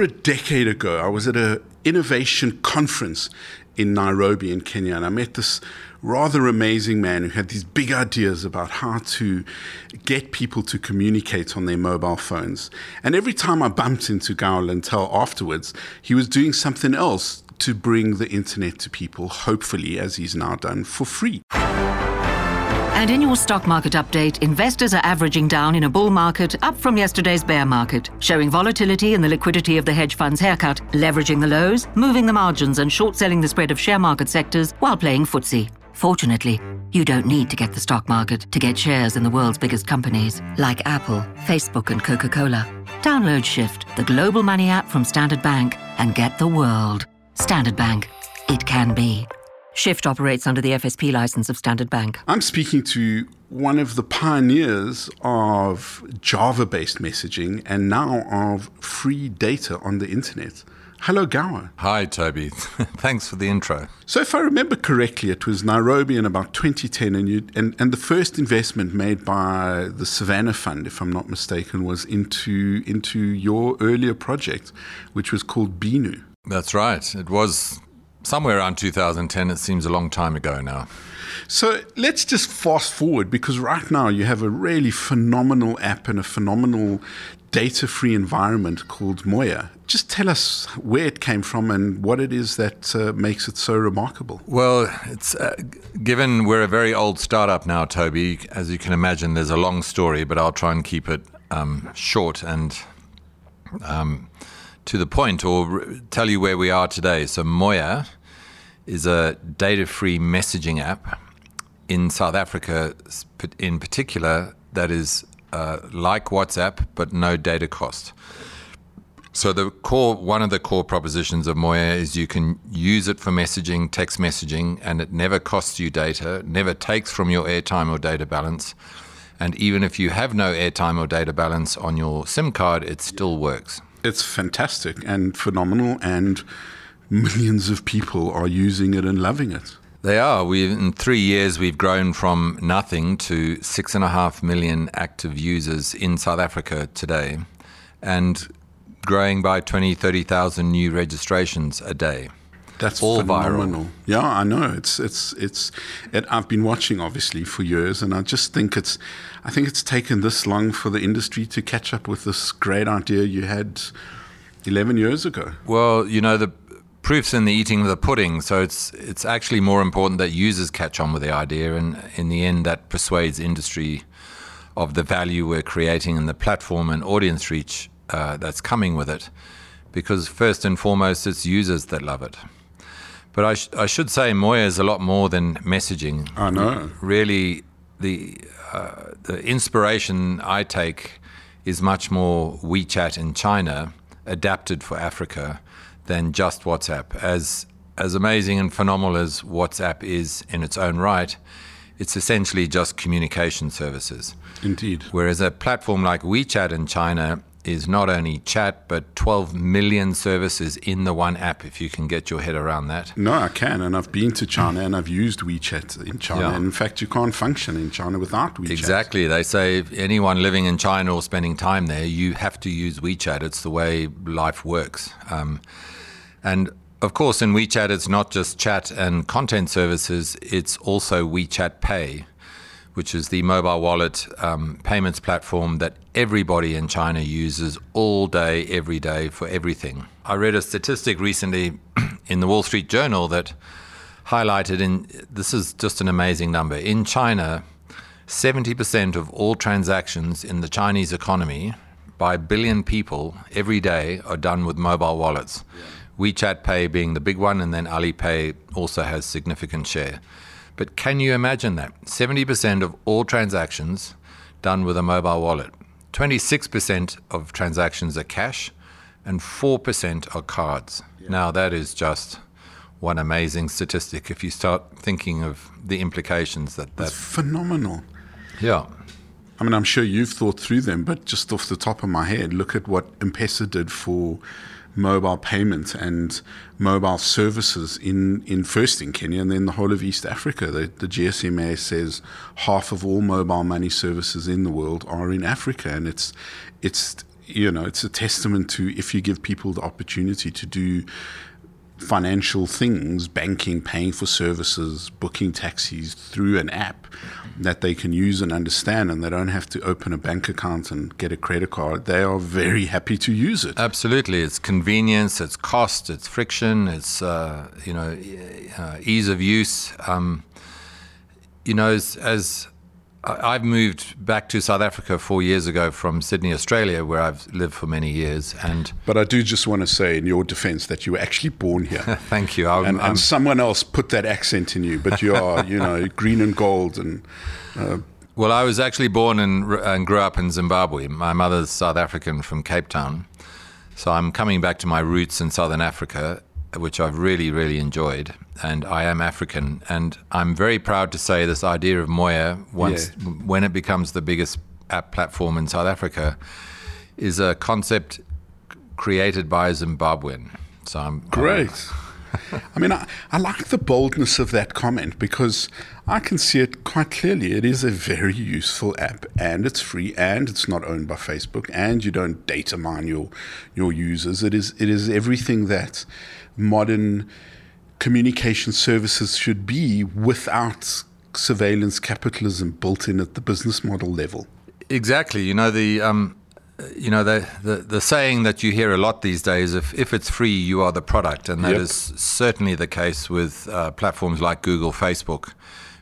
over a decade ago, I was at an innovation conference in Nairobi in Kenya, and I met this rather amazing man who had these big ideas about how to get people to communicate on their mobile phones. And every time I bumped into Gour Lentell afterwards, he was doing something else to bring the internet to people, hopefully, as he's now done, for free. And in your stock market update, investors are averaging down in a bull market, up from yesterday's bear market, showing volatility in the liquidity of the hedge fund's haircut, leveraging the lows, moving the margins and short-selling the spread of share market sectors while playing FTSE. Fortunately, you don't need to get the stock market to get shares in the world's biggest companies, like Apple, Facebook and Coca-Cola. Download Shift, the global money app from Standard Bank, and get the world. Standard Bank. It can be. Shift operates under the FSP license of Standard Bank. I'm speaking to one of the pioneers of Java-based messaging and now of free data on the internet. Hello, Gour. Hi, Toby. Thanks for the intro. So if I remember correctly, it was Nairobi in about 2010, and the first investment made by the Savannah Fund, if I'm not mistaken, was into your earlier project, which was called Binu. That's right. It was somewhere around 2010, it seems a long time ago now. So let's just fast forward, because right now you have a really phenomenal app and a phenomenal data-free environment called Moya. Just tell us where it came from and what it is that makes it so remarkable. Well, it's given we're a very old startup now, Toby, as you can imagine, there's a long story, but I'll try and keep it short and to the point, or tell you where we are today. So Moya is a data-free messaging app in South Africa in particular that is like WhatsApp, but no data cost. So one of the core propositions of Moya is you can use it for messaging, text messaging, and it never costs you data, never takes from your airtime or data balance. And even if you have no airtime or data balance on your SIM card, it still works. It's fantastic and phenomenal, and millions of people are using it and loving it. They are. In 3 years, we've grown from nothing to 6.5 million active users in South Africa today, and growing by 30,000 new registrations a day. That's all phenomenal. Viral. Yeah, I know. I've been watching obviously for years, and I just think I think it's taken this long for the industry to catch up with this great idea you had 11 years ago. Well, you know, the proof's in the eating of the pudding, so it's actually more important that users catch on with the idea, and in the end that persuades industry of the value we're creating and the platform and audience reach that's coming with it, because first and foremost it's users that love it. But I should say Moya is a lot more than messaging. I know. Really, the inspiration I take is much more WeChat in China, adapted for Africa, than just WhatsApp. As amazing and phenomenal as WhatsApp is in its own right, it's essentially just communication services. Indeed. Whereas a platform like WeChat in China is not only chat, but 12 million services in the one app, if you can get your head around that. No, I can, and I've been to China and I've used WeChat in China. Yeah. In fact, you can't function in China without WeChat. Exactly. They say anyone living in China or spending time there, you have to use WeChat. It's the way life works. And of course, in WeChat, it's not just chat and content services, it's also WeChat Pay, which is the mobile wallet payments platform that everybody in China uses all day, every day, for everything. I read a statistic recently in the Wall Street Journal that highlighted, this is just an amazing number, in China, 70% of all transactions in the Chinese economy by a billion people every day are done with mobile wallets. Yeah. WeChat Pay being the big one, and then Alipay also has significant share. But can you imagine that? 70% of all transactions done with a mobile wallet. 26% of transactions are cash, and 4% are cards. Yeah. Now that is just one amazing statistic if you start thinking of the implications that's phenomenal. Yeah. I mean, I'm sure you've thought through them, but just off the top of my head, look at what M-Pesa did for mobile payment and mobile services in Kenya and then the whole of East Africa. The GSMA says half of all mobile money services in the world are in Africa, and it's you know, it's a testament to, if you give people the opportunity to do financial things, banking, paying for services, booking taxis through an app that they can use and understand, and they don't have to open a bank account and get a credit card, they are very happy to use it. Absolutely. It's convenience, it's cost, it's friction, it's ease of use. As I've moved back to South Africa 4 years ago from Sydney, Australia, where I've lived for many years. But I do just want to say, in your defense, that you were actually born here. Thank you. And someone else put that accent in you, but you are, green and gold. Well, I was actually born and grew up in Zimbabwe. My mother's South African from Cape Town. So I'm coming back to my roots in Southern Africa, which I've really, really enjoyed. And I am African. And I'm very proud to say this idea of Moya, when it becomes the biggest app platform in South Africa, is a concept created by a Zimbabwean. So I'm great. I like the boldness of that comment, because I can see it quite clearly. It is a very useful app, and it's free, and it's not owned by Facebook, and you don't data mine your users. It is everything that modern communication services should be, without surveillance capitalism built in at the business model level. Exactly. The saying that you hear a lot these days, if it's free, you are the product. And that is certainly the case with platforms like Google, Facebook,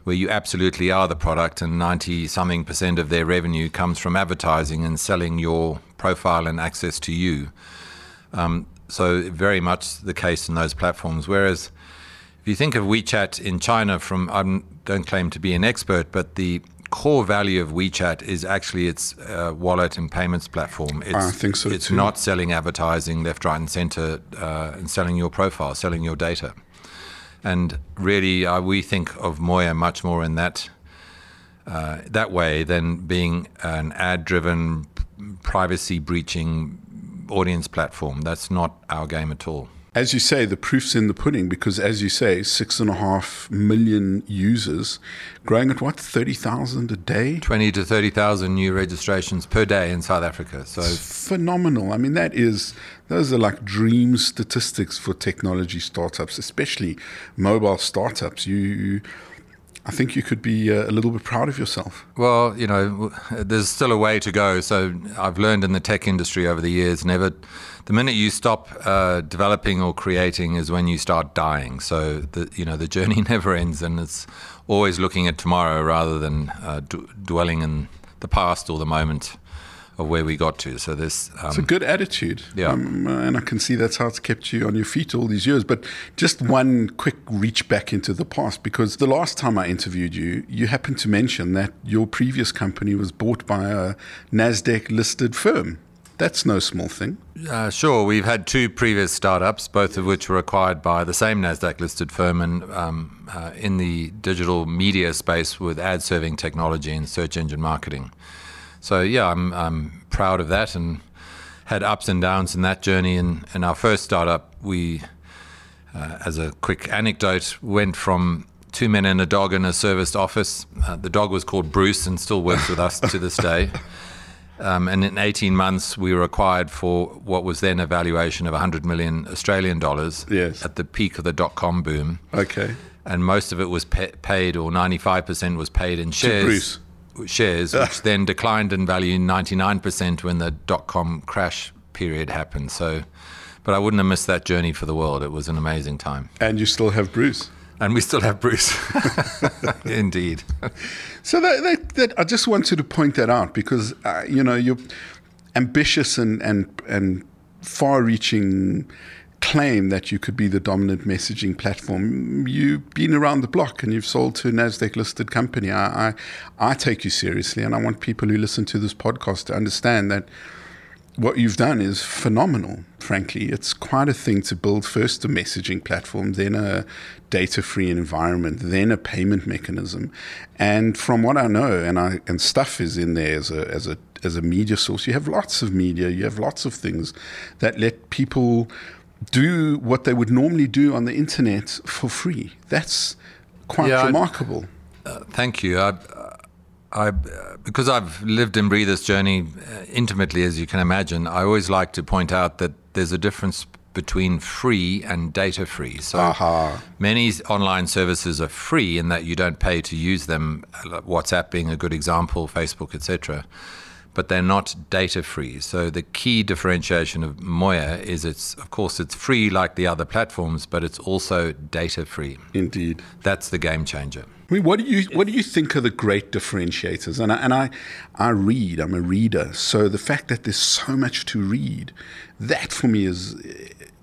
where you absolutely are the product, and 90-something% of their revenue comes from advertising and selling your profile and access to you. So very much the case in those platforms. Whereas if you think of WeChat in China, I don't claim to be an expert, but the core value of WeChat is actually its wallet and payments platform. I think so too. It's not selling advertising left, right, and center, and selling your profile, selling your data. And really, we think of Moya much more in that way than being an ad-driven, privacy-breaching audience platform. That's not our game at all. As you say, the proof's in the pudding, because, as you say, 6.5 million users, growing at 30,000 a day? 20 to 30,000 new registrations per day in South Africa. So it's phenomenal. Those are like dream statistics for technology startups, especially mobile startups. I think you could be a little bit proud of yourself. Well, there's still a way to go. So I've learned in the tech industry over the years, the minute you stop developing or creating is when you start dying. So the journey never ends, and it's always looking at tomorrow rather than dwelling in the past or the moment of where we got to. So this it's a good attitude, and I can see that's how it's kept you on your feet all these years. But just one quick reach back into the past, because the last time I interviewed you, you happened to mention that your previous company was bought by a NASDAQ-listed firm. That's no small thing. Sure. We've had two previous startups, both of which were acquired by the same NASDAQ-listed firm, and in the digital media space with ad-serving technology and search engine marketing. So, I'm proud of that, and had ups and downs in that journey. In our first startup, we, as a quick anecdote, went from two men and a dog in a serviced office. The dog was called Bruce and still works with us to this day. And in 18 months, we were acquired for what was then a valuation of 100 million Australian dollars at the peak of the dot-com boom. Okay. And most of it was paid, or 95% was paid in shares, which then declined in value 99% when the dot-com crash period happened. But I wouldn't have missed that journey for the world. It was an amazing time. And you still have Bruce. And we still have Bruce. Indeed. So that I just wanted to point that out, because, your ambitious and far-reaching claim that you could be the dominant messaging platform, you've been around the block and you've sold to a NASDAQ-listed company. I take you seriously, and I want people who listen to this podcast to understand that what you've done is phenomenal, frankly. It's quite a thing to build first a messaging platform, then a data-free environment, then a payment mechanism. And from what I know, and stuff is in there as a media source, you have lots of media, you have lots of things that let people do what they would normally do on the internet for free. That's quite remarkable. Thank you. I because I've lived and breathed this journey intimately, as you can imagine, I always like to point out that there's a difference between free and data free. So many online services are free in that you don't pay to use them, WhatsApp being a good example, Facebook, etc. But they're not data free. So the key differentiation of Moya is it's free like the other platforms, but it's also data free. Indeed. That's the game changer. I mean, what do you think are the great differentiators? I'm a reader. So the fact that there's so much to read, that for me is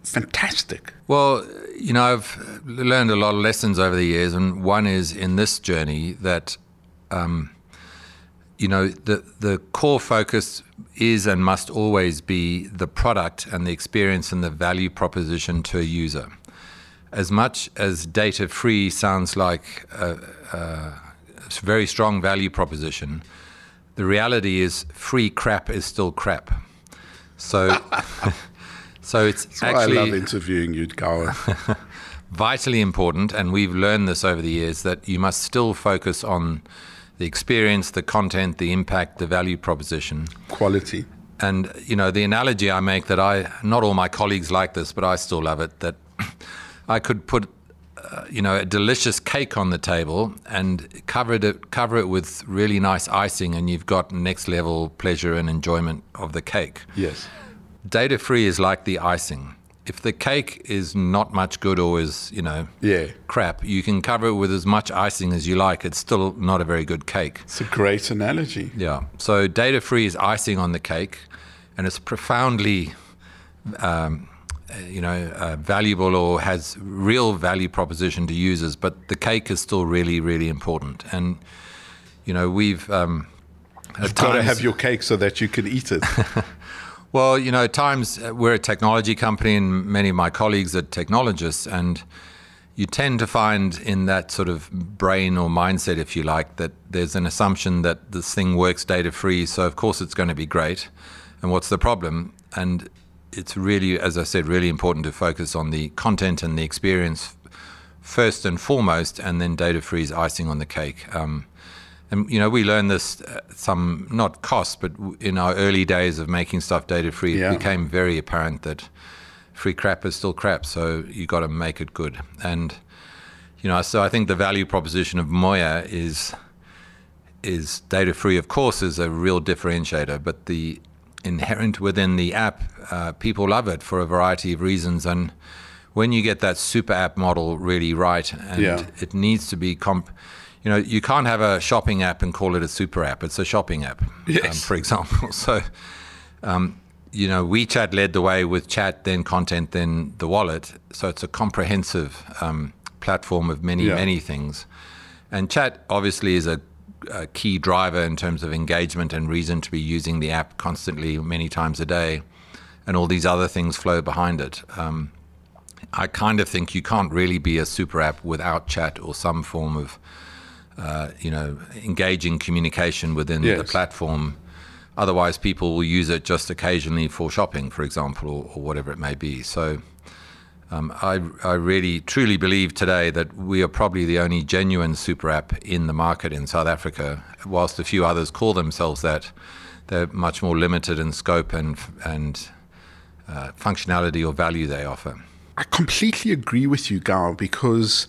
fantastic. Well, I've learned a lot of lessons over the years, and one is in this journey that the core focus is and must always be the product and the experience and the value proposition to a user. As much as data free sounds like a very strong value proposition, the reality is free crap is still crap. So, it's actually. I love interviewing you, Gour. Vitally important, and we've learned this over the years, that you must still focus on the experience, the content, the impact, the value proposition. Quality. And, the analogy I make that not all my colleagues like this, but I still love it, that I could put, a delicious cake on the table and cover it with really nice icing, and you've got next level pleasure and enjoyment of the cake. Yes. Data free is like the icing. If the cake is not much good or is, crap, you can cover it with as much icing as you like. It's still not a very good cake. It's a great analogy. Yeah. So data free is icing on the cake, and it's profoundly, valuable or has real value proposition to users. But the cake is still really, really important. And, we've you've got to have your cake so that you can eat it. Well, at times we're a technology company and many of my colleagues are technologists, and you tend to find in that sort of brain or mindset, if you like, that there's an assumption that this thing works data free. So of course it's going to be great. And what's the problem? And it's really, as I said, really important to focus on the content and the experience first and foremost, and then data free is icing on the cake. And, we learned this not cost, but in our early days of making stuff data free, It became very apparent that free crap is still crap. So you got to make it good. And, so I think the value proposition of Moya is data free, of course, is a real differentiator, but the inherent within the app, people love it for a variety of reasons. And when you get that super app model really right, and it needs to be you can't have a shopping app and call it a super app. It's a shopping app, yes. For example. So, WeChat led the way with chat, then content, then the wallet. So it's a comprehensive platform of many, many things. And chat obviously is a key driver in terms of engagement and reason to be using the app constantly many times a day. And all these other things flow behind it. I kind of think you can't really be a super app without chat or some form of engaging communication within the platform. Otherwise, people will use it just occasionally for shopping, for example, or whatever it may be. So I really, truly believe today that we are probably the only genuine super app in the market in South Africa. Whilst a few others call themselves that, they're much more limited in scope and functionality or value they offer. I completely agree with you, Gour, because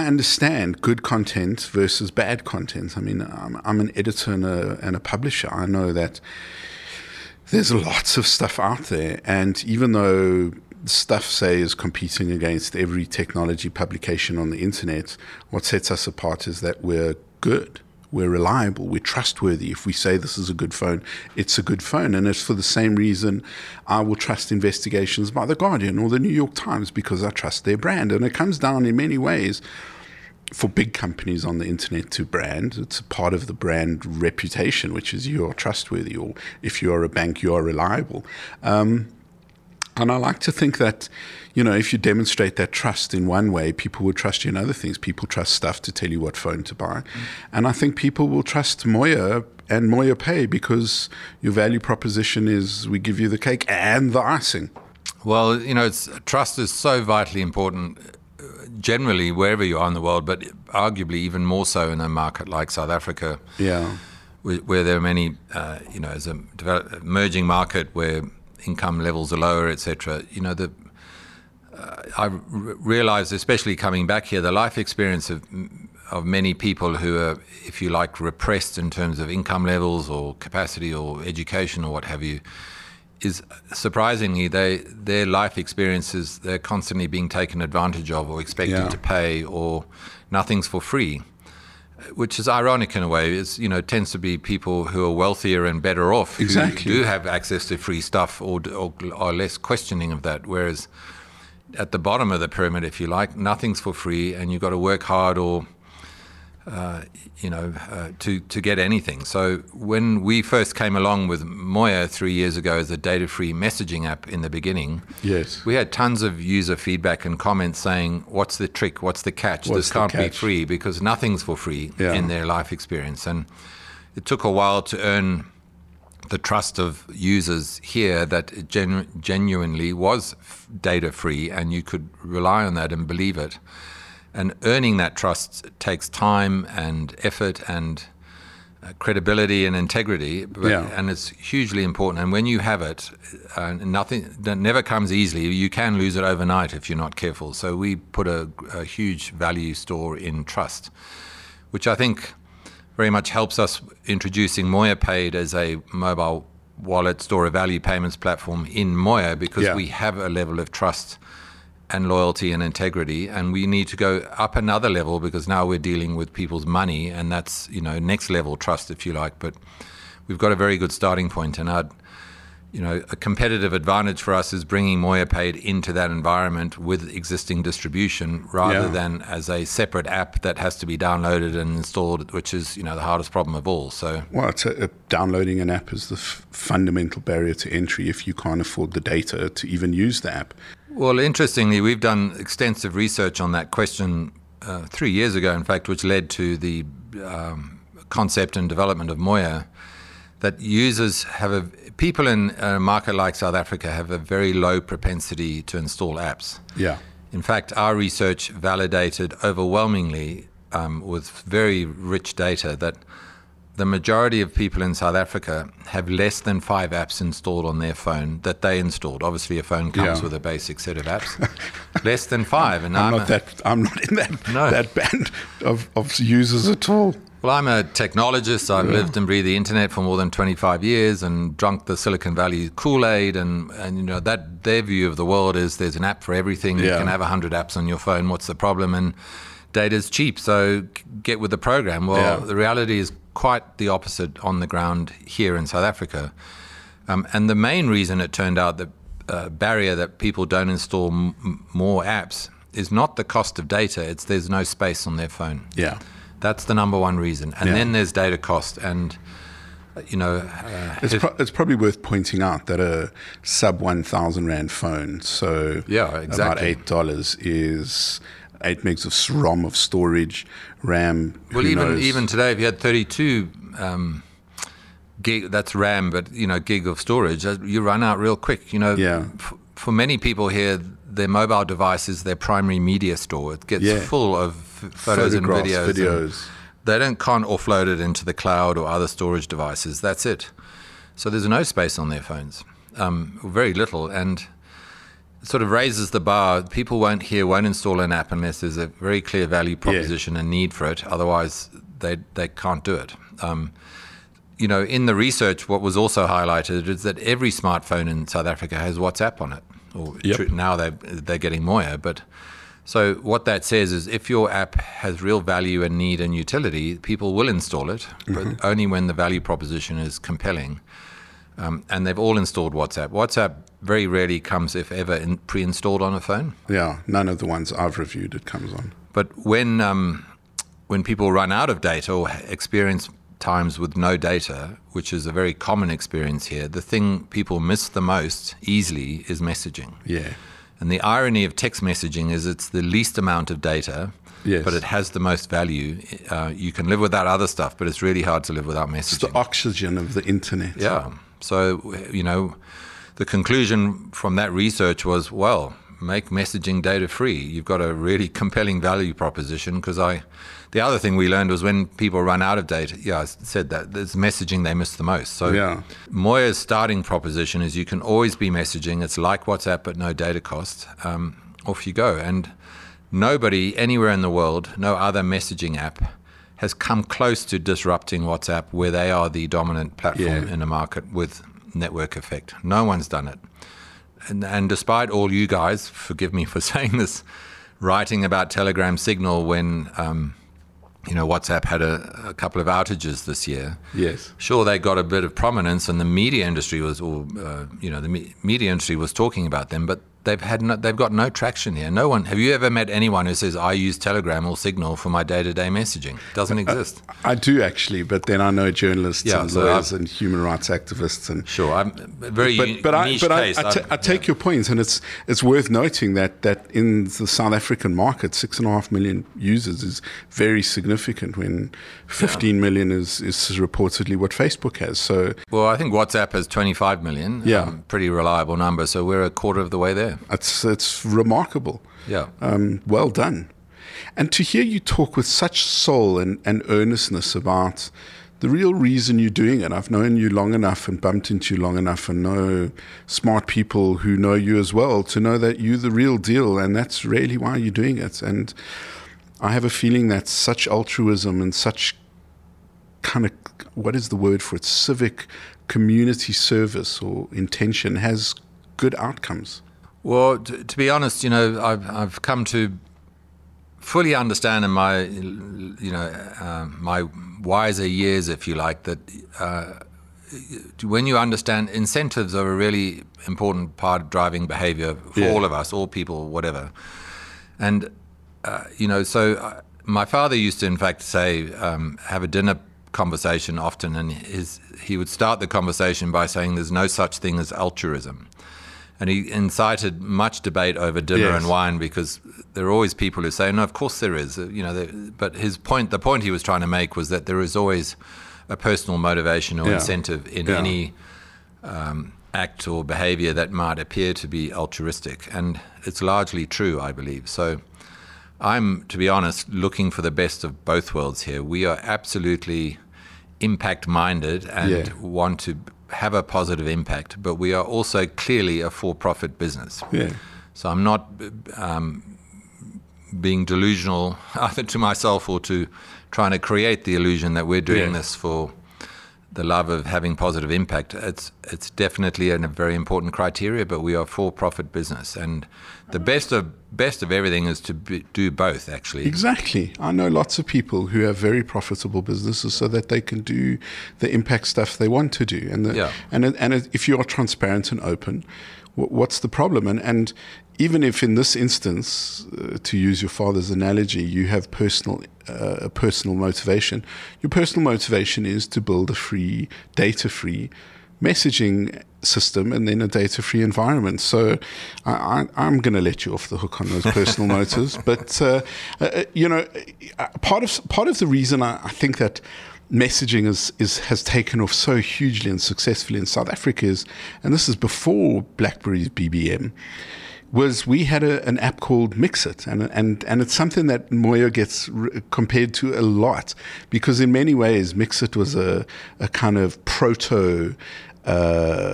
I understand good content versus bad content. I mean, I'm an editor and a publisher. I know that there's lots of stuff out there. And even though stuff, say, is competing against every technology publication on the internet, what sets us apart is that we're good. We're reliable, we're trustworthy. If we say this is a good phone, it's a good phone. And it's for the same reason I will trust investigations by The Guardian or The New York Times, because I trust their brand. And it comes down in many ways for big companies on the internet to brand. It's a part of the brand reputation, which is you are trustworthy, or if you are a bank, you are reliable. And I like to think that, if you demonstrate that trust in one way, people will trust you in other things. People trust stuff to tell you what phone to buy. Mm. And I think people will trust Moya and Moya Pay because your value proposition is we give you the cake and the icing. Well, trust is so vitally important generally wherever you are in the world, but arguably even more so in a market like South Africa, where there are many, as a emerging market where income levels are lower, etc. I realized, especially coming back here, the life experience of many people who are, if you like, repressed in terms of income levels or capacity or education or what have you, is surprisingly their life experiences, they're constantly being taken advantage of or expected to pay, or nothing's for free, which is ironic in a way. It's, tends to be people who are wealthier and better off who do have access to free stuff or are less questioning of that, whereas at the bottom of the pyramid, if you like, nothing's for free and you've got to work hard or to get anything. So when we first came along with Moya 3 years ago as a data-free messaging app in the beginning, we had tons of user feedback and comments saying, what's the trick? What's the catch? This can't be free because nothing's for free in their life experience. And it took a while to earn the trust of users here that it genuinely was data-free and you could rely on that and believe it. And earning that trust takes time and effort and credibility and integrity, and it's hugely important. And when you have it, nothing that never comes easily. You can lose it overnight if you're not careful. So we put a huge value store in trust, which I think very much helps us introducing Moya Paid as a mobile wallet store of value payments platform in Moya, because we have a level of trust and loyalty and integrity, and we need to go up another level because now we're dealing with people's money, and that's next level trust, if you like. But we've got a very good starting point, and a competitive advantage for us is bringing Moya Paid into that environment with existing distribution rather than as a separate app that has to be downloaded and installed, which is the hardest problem of all. So it's downloading an app is the fundamental barrier to entry if you can't afford the data to even use the app. Well, interestingly, we've done extensive research on that question 3 years ago, in fact, which led to the concept and development of Moya, that users people in a market like South Africa have a very low propensity to install apps. Yeah. In fact, our research validated overwhelmingly with very rich data that the majority of people in South Africa have less than 5 apps installed on their phone that they installed. Obviously, a phone comes with a basic set of apps. Less than 5. And I'm not in that band of users at all. Well, I'm a technologist. I've lived and breathed the internet for more than 25 years and drunk the Silicon Valley Kool-Aid. And that their view of the world is there's an app for everything. You can have 100 apps on your phone. What's the problem? And data's cheap, so get with the program. Well, the reality is quite the opposite on the ground here in South Africa. And the main reason it turned out the barrier that people don't install more apps is not the cost of data. It's there's no space on their phone. Yeah. That's the number one reason. And then there's data cost. And, it's probably worth pointing out that a sub 1,000 Rand phone, so about $8 is 8 megs of ROM of storage, RAM. Well, even today, if you had 32 gig, that's RAM, but, gig of storage, you run out real quick. For many people here, their mobile device is their primary media store. It gets full of photos and videos. And they can't offload it into the cloud or other storage devices. That's it. So there's no space on their phones, very little. And sort of raises the bar. People won't install an app unless there's a very clear value proposition and need for it. Otherwise, they can't do it. In the research, what was also highlighted is that every smartphone in South Africa has WhatsApp on it. Or now they're getting Moya. But so what that says is if your app has real value and need and utility, people will install it, but only when the value proposition is compelling. And they've all installed WhatsApp. WhatsApp very rarely comes, if ever, pre-installed on a phone. Yeah, none of the ones I've reviewed it comes on. But when people run out of data or experience times with no data, which is a very common experience here, the thing people miss the most easily is messaging. Yeah. And the irony of text messaging is it's the least amount of data, but it has the most value. You can live without other stuff, but it's really hard to live without messaging. It's the oxygen of the internet. Yeah. So, the conclusion from that research was, well, make messaging data free, you've got a really compelling value proposition. Because the other thing we learned was when people run out of data, I said that, it's messaging they miss the most. So Moya's starting proposition is you can always be messaging. It's like WhatsApp, but no data costs. Off you go. And nobody anywhere in the world, no other messaging app, has come close to disrupting WhatsApp, where they are the dominant platform in the market with network effect. No one's done it. And despite all you guys, forgive me for saying this, writing about Telegram Signal when WhatsApp had a couple of outages this year. Yes. Sure, they got a bit of prominence, and the media industry was, media industry was talking about them, but they've got no traction here. No one. Have you ever met anyone who says, I use Telegram or Signal for my day-to-day messaging? Doesn't exist. I do actually, but then I know journalists and lawyers and human rights activists and I take your point, and it's worth noting that in the South African market, 6.5 million users is very significant when 15 million is reportedly what Facebook has. So I think WhatsApp has 25 million. Pretty reliable number. So we're a quarter of the way there. It's remarkable. Well done. And to hear you talk with such soul and earnestness about the real reason you're doing it. I've known you long enough and bumped into you long enough and know smart people who know you as well to know that you're the real deal, and that's really why you're doing it. And I have a feeling that such altruism and such kind of, what is the word for it, civic community service or intention has good outcomes. Well, to be honest, I've come to fully understand in my, my wiser years, if you like, that when you understand, incentives are a really important part of driving behavior for all of us, all people, whatever. And, so my father used to, in fact, say, have a dinner conversation often, and he would start the conversation by saying there's no such thing as altruism. And he incited much debate over dinner and wine, because there are always people who say, no, of course there is. But the point he was trying to make was that there is always a personal motivation or incentive in any act or behavior that might appear to be altruistic. And it's largely true, I believe. So I'm, to be honest, looking for the best of both worlds here. We are absolutely impact-minded and want to have a positive impact, but we are also clearly a for-profit business. Yeah. So I'm not being delusional either to myself or to trying to create the illusion that we're doing this for the love of having positive impact. It's definitely a very important criteria, but we are a for-profit business, and the best of everything is to do both, actually. Exactly. I know lots of people who have very profitable businesses so that they can do the impact stuff they want to do. And and if you are transparent and open, what's the problem? And even if in this instance, to use your father's analogy, you have a personal motivation, your personal motivation is to build a free, data-free messaging system and then a data-free environment. So I'm going to let you off the hook on those personal motives. But, part of the reason I think that messaging has taken off so hugely and successfully in South Africa is, and this is before BlackBerry's BBM, was we had an app called MXit, and it's something that Moya gets compared to a lot, because in many ways MXit was a kind of proto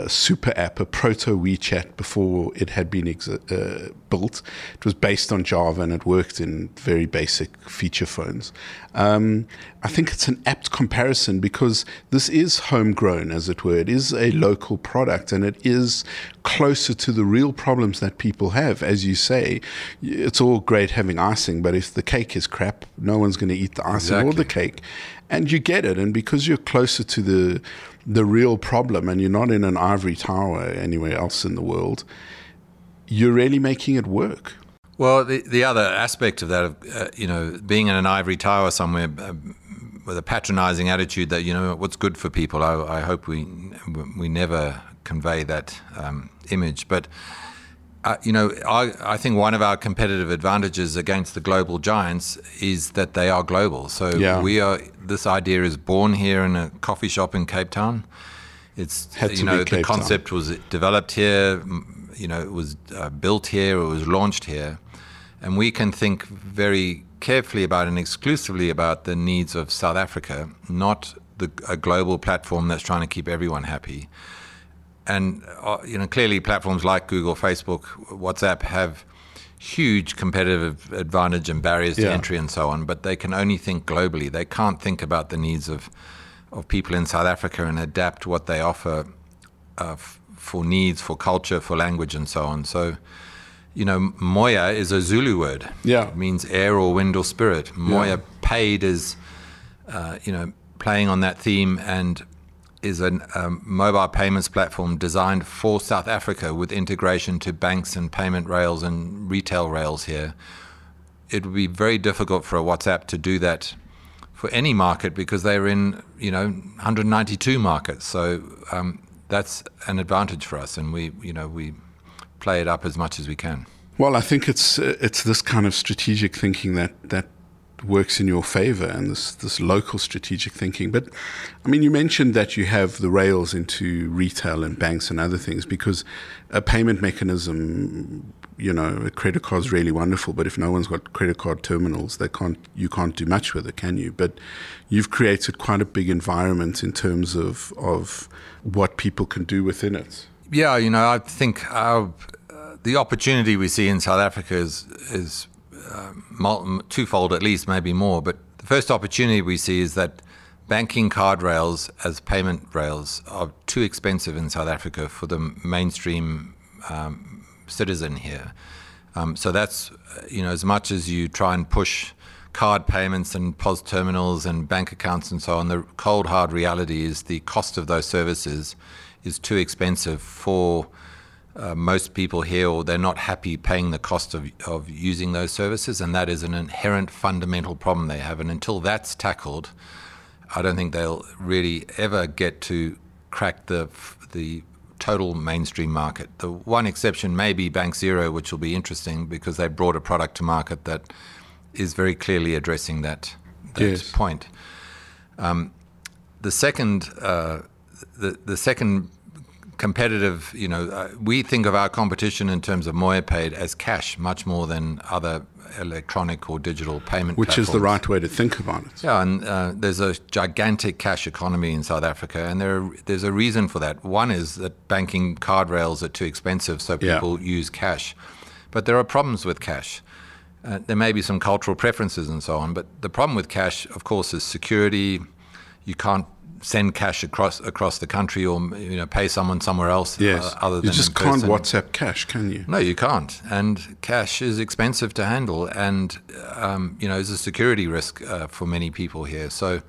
super app, a proto WeChat before it had been built. It was based on Java and it worked in very basic feature phones. I think it's an apt comparison because this is homegrown, as it were. It is a local product and it is closer to the real problems that people have. As you say, it's all great having icing, but if the cake is crap, no one's going to eat the icing or the cake. And you get it, and because you're closer to the real problem and you're not in an ivory tower anywhere else in the world, you're really making it work. Well, the other aspect of that, being in an ivory tower somewhere with a patronizing attitude that, what's good for people, I hope we never convey that image. But, I think one of our competitive advantages against the global giants is that they are global. So this idea is born here in a coffee shop in Cape Town. The concept was developed here. you know, it was built here, it was launched here. And we can think very carefully about and exclusively about the needs of South Africa, not a global platform that's trying to keep everyone happy. And you know, clearly platforms like Google, Facebook, WhatsApp have huge competitive advantage and barriers to entry and so on, but they can only think globally. They can't think about the needs of people in South Africa and adapt what they offer for needs, for culture, for language and so on. So, you know, Moya is a Zulu word. Yeah. It means air or wind or spirit. Moya Paid is, you know, playing on that theme, and is a mobile payments platform designed for South Africa with integration to banks and payment rails and retail rails here. It would be very difficult for a WhatsApp to do that for any market because they're in, you know, 192 markets. So that's an advantage for us, and we, you know, we play it up as much as we can. Well, I think it's this kind of strategic thinking that works in your favor, and this local strategic thinking. But I mean, you mentioned that you have the rails into retail and banks and other things, because a payment mechanism, you know, a credit card is really wonderful, but if no one's got credit card terminals, you can't do much with it, can you? But you've created quite a big environment in terms of what people can do within it. Yeah, you know, I think the opportunity we see in South Africa is twofold at least, maybe more. But the first opportunity we see is that banking card rails as payment rails are too expensive in South Africa for the mainstream citizen here. So that's, you know, as much as you try and push card payments and POS terminals and bank accounts and so on, the cold hard reality is the cost of those services is too expensive for most people here, or they're not happy paying the cost of using those services, and that is an inherent fundamental problem they have. And until that's tackled, I don't think they'll really ever get to crack the total mainstream market. The one exception may be Bank Zero, which will be interesting because they brought a product to market that is very clearly addressing that point. The second competitive, you know, we think of our competition in terms of Moya Paid as cash much more than other electronic or digital payment platforms. Which is the right way to think about it. Yeah, and there's a gigantic cash economy in South Africa, and there's a reason for that. One is that banking card rails are too expensive, so people use cash. But there are problems with cash. There may be some cultural preferences and so on, but the problem with cash, of course, is security. You can't send cash across the country, or, you know, pay someone somewhere else. Yes. Other than you just can't WhatsApp cash, can you? No, you can't. And cash is expensive to handle, and you know, is a security risk for many people here. So,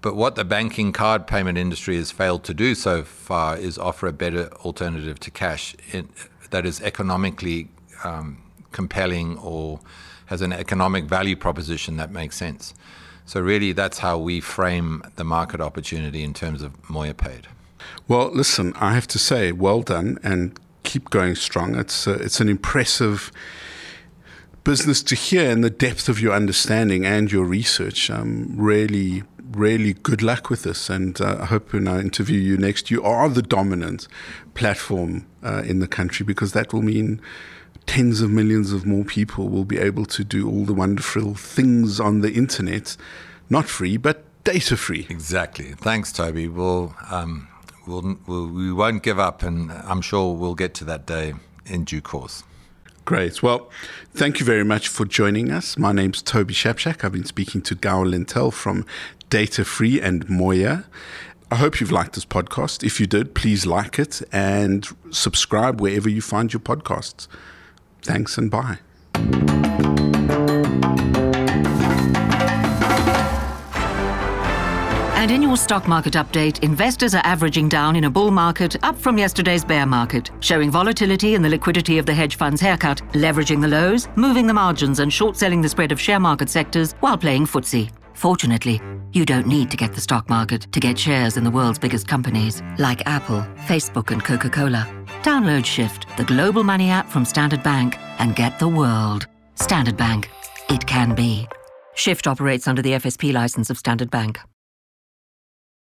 but what the banking card payment industry has failed to do so far is offer a better alternative to cash that is economically compelling or has an economic value proposition that makes sense. So really, that's how we frame the market opportunity in terms of Moya Paid. Well, listen, I have to say, well done, and keep going strong. It's an impressive business to hear, and the depth of your understanding and your research. Really, really good luck with this, and I hope when I interview you next, you are the dominant platform in the country, because that will mean tens of millions of more people will be able to do all the wonderful things on the internet, not free, but data free. Exactly. Thanks, Toby. We won't give up, and I'm sure we'll get to that day in due course. Great. Well, thank you very much for joining us. My name's Toby Shapshak. I've been speaking to Gour Lentell from Data Free and Moya. I hope you've liked this podcast. If you did, please like it and subscribe wherever you find your podcasts. Thanks and bye. And in your stock market update, investors are averaging down in a bull market, up from yesterday's bear market, showing volatility in the liquidity of the hedge fund's haircut, leveraging the lows, moving the margins and short-selling the spread of share market sectors while playing FTSE. Fortunately, you don't need to get the stock market to get shares in the world's biggest companies like Apple, Facebook and Coca-Cola. Download Shift, the global money app from Standard Bank, and get the world. Standard Bank. It can be. Shift operates under the FSP license of Standard Bank.